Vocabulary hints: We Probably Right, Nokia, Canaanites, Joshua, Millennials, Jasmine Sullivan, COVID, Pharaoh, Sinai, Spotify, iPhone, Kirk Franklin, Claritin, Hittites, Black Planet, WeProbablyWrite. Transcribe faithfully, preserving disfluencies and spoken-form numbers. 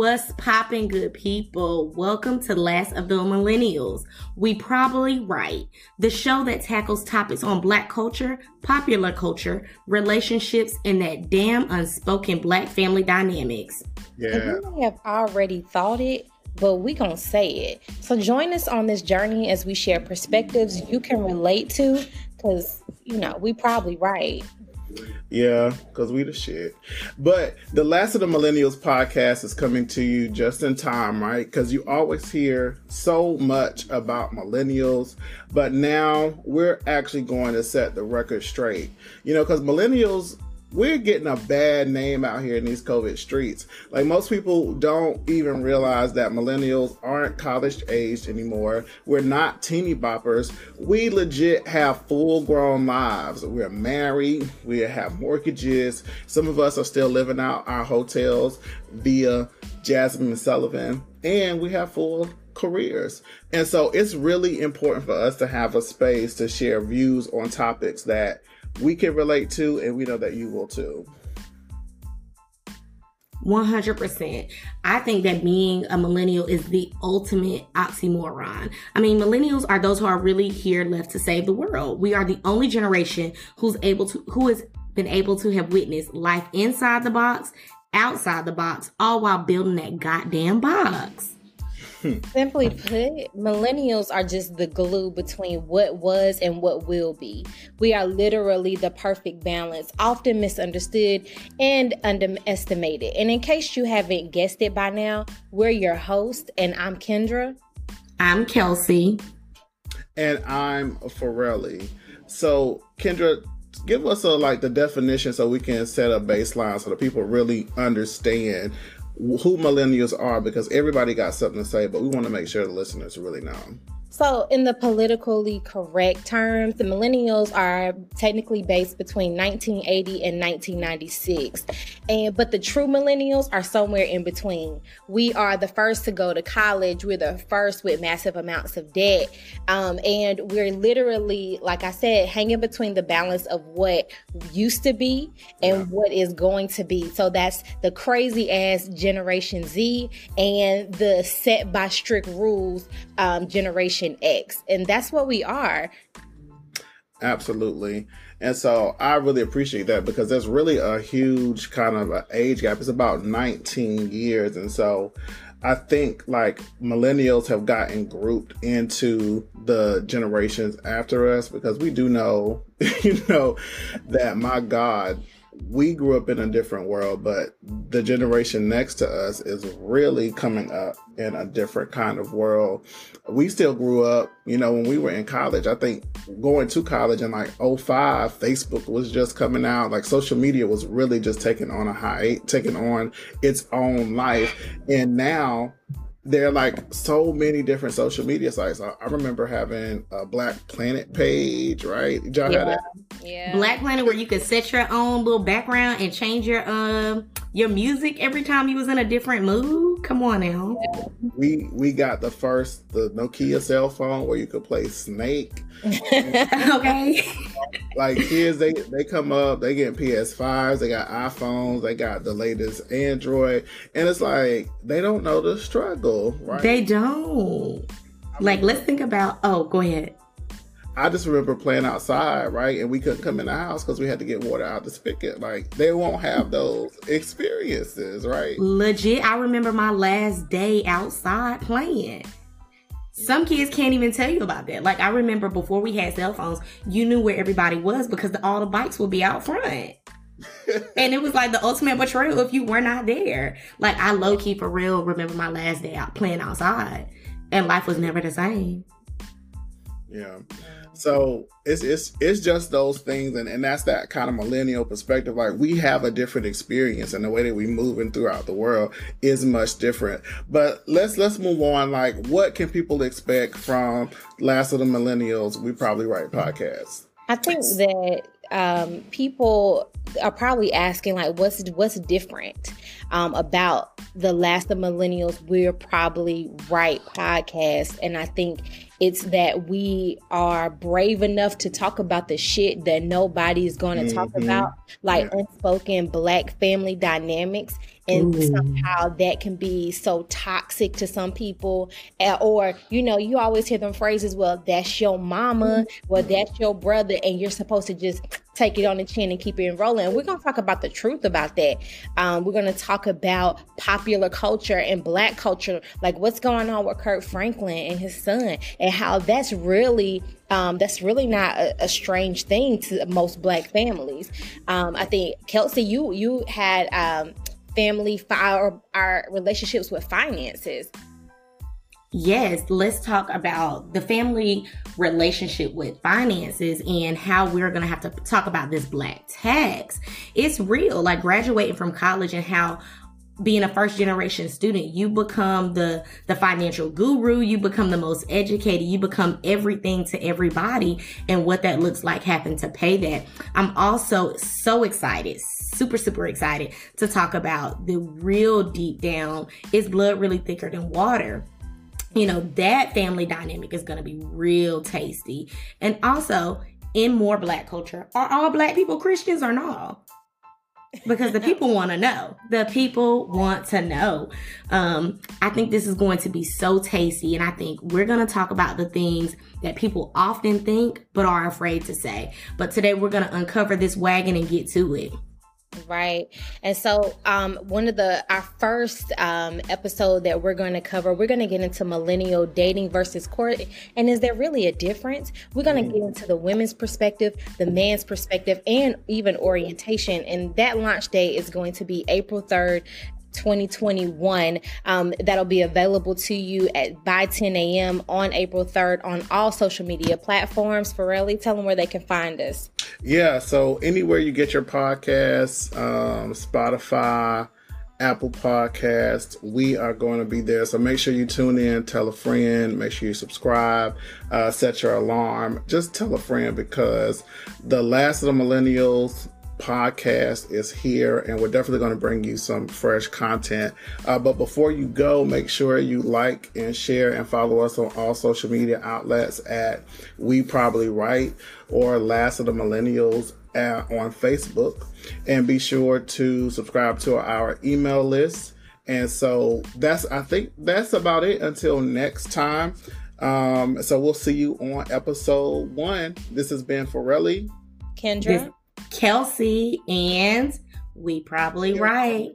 What's poppin', good people? Welcome to Last of the Millennials. We Probably Write, the show that tackles topics on Black culture, popular culture, relationships, and that damn unspoken Black family dynamics. Yeah. And we have already thought it, but we gonna say it. So join us on this journey as we share perspectives you can relate to, because, you know, we probably right. Yeah, because we the shit. But the Last of the Millennials podcast is coming to you just in time, right? Because you always hear so much about millennials, but now we're actually going to set the record straight. You know, because millennials, we're getting a bad name out here in these COVID streets. Like, most people don't even realize that millennials aren't college aged anymore. We're not teeny boppers. We legit have full grown lives. We're married. We have mortgages. Some of us are still living out our hotels via Jasmine Sullivan. And we have full careers. And so it's really important for us to have a space to share views on topics that we can relate to, and we know that you will too. one hundred percent. I think that being a millennial is the ultimate oxymoron. I mean, millennials are those who are really here left to save the world. We are the only generation who's able to, who has been able to have witnessed life inside the box, outside the box, all while building that goddamn box. Simply put, millennials are just the glue between what was and what will be. We are literally the perfect balance, often misunderstood and underestimated. And in case you haven't guessed it by now, we're your hosts, and I'm Kendra. I'm Kelsey. And I'm Farelli. So, Kendra, give us a, like the definition so we can set a baseline so that people really understand who millennials are, because everybody got something to say, but we want to make sure the listeners really know. So in the politically correct terms, the millennials are technically based between nineteen eighty and nineteen ninety-six. And but the true millennials are somewhere in between. We are the first to go to college. We're the first with massive amounts of debt. Um, and we're literally, like I said, hanging between the balance of what used to be and yeah. what is going to be. So that's the crazy ass Generation Z and the set by strict rules um, Generation X, and that's what we are. Absolutely. And so I really appreciate that, because there's really a huge kind of an age gap. It's about nineteen years. And so I think like millennials have gotten grouped into the generations after us, because we do know, you know, that my God, we grew up in a different world, but the generation next to us is really coming up in a different kind of world. We still grew up, you know, when we were in college. I think going to college in like oh five, Facebook was just coming out. Like, social media was really just taking on a high, taking on its own life. And now there are like so many different social media sites. I, I remember having a Black Planet page, right? Did y'all yeah. have that? Yeah. Black Planet, where you could set your own little background and change your um your music every time you was in a different mood. Come on now. Yeah. We we got the first the Nokia cell phone where you could play Snake. Okay. Like, kids, they they come up, they get P S fives, they got iPhones, they got the latest Android, and it's like they don't know the struggle. Right. They don't. I like, mean, let's think about, oh, go ahead. I just remember playing outside, right? And we couldn't come in the house because we had to get water out the spigot. Like, they won't have those experiences, right? Legit, I remember my last day outside playing. Some kids can't even tell you about that. Like, I remember before we had cell phones, you knew where everybody was because the, all the bikes would be out front. And it was like the ultimate betrayal if you were not there. Like, I low-key for real remember my last day out playing outside, and life was never the same. Yeah. So it's it's it's just those things, and, and that's that kind of millennial perspective. Like, we have a different experience, and the way that we moving throughout the world is much different. But let's let's move on. Like, what can people expect from Last of the Millennials, We Probably Write podcast? I think that um, people are probably asking, like, what's what's different um, about the Last of Millennials, We're Probably Right podcast. And I think It's that we are brave enough to talk about the shit that nobody's going to mm-hmm. talk about, like yeah. unspoken Black family dynamics. And Ooh. somehow that can be so toxic to some people. Or, you know, you always hear them phrases, well, that's your mama, well, that's your brother, and you're supposed to just take it on the chin and keep it rolling. And we're going to talk about the truth about that. Um, we're going to talk about popular culture and Black culture, like what's going on with Kirk Franklin and his son, and how that's really... Um, that's really not a, a strange thing to most Black families. Um, I think, Kelsey, you you had um, family fi- or our relationships with finances. Yes, let's talk about the family relationship with finances and how we're going to have to talk about this Black tax. It's real, like graduating from college and how being a first generation student, you become the, the financial guru, you become the most educated, you become everything to everybody, and what that looks like having to pay that. I'm also so excited, super, super excited to talk about the real deep down, is blood really thicker than water? You know, that family dynamic is going to be real tasty. And also, in more Black culture, are all Black people Christians or not? Because the people want to know. The people want to know. Um, I think this is going to be so tasty. And I think we're going to talk about the things that people often think but are afraid to say. But today we're going to uncover this wagon and get to it. Right. And so um, one of the our first um, episode that we're going to cover, we're going to get into millennial dating versus court. And is there really a difference? We're going to get into the women's perspective, the man's perspective, and even orientation. And that launch day is going to be April third. twenty twenty-one. Um, that'll be available to you at by ten a.m. on April third on all social media platforms. Farrelly, tell them where they can find us. Yeah, so anywhere you get your podcasts, um, Spotify, Apple Podcasts, we are going to be there. So make sure you tune in, tell a friend, make sure you subscribe, uh, set your alarm. Just tell a friend, because the last of the millennials podcast is here, and we're definitely going to bring you some fresh content. Uh, but before you go, make sure you like and share and follow us on all social media outlets at WeProbablyWrite or Last of the Millennials at, on Facebook. And be sure to subscribe to our email list. And so that's, I think that's about it until next time. Um, so we'll see you on episode one. This has been Farrelly, Kendra, this- Kelsey, and We Probably Right.